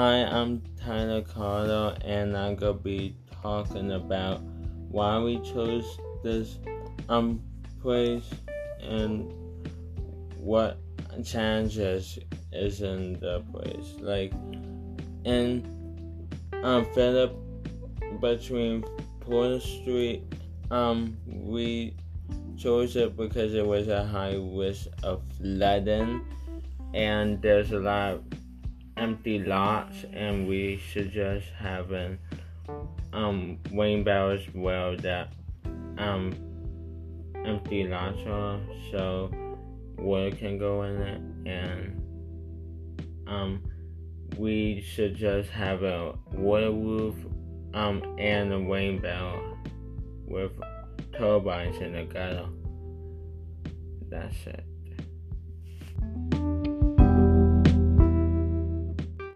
Hi, I'm Tyler Carter, and I'm going to be talking about why we chose this place and what challenges is in the place. Like, in Philip, between Porter Street, we chose it because it was a high risk of flooding, and there's a lot of empty lots, and we suggest having rain barrels where that empty lots are, so water can go in it, and we suggest have a water roof and a rain barrel with turbines in the gutter. That's it.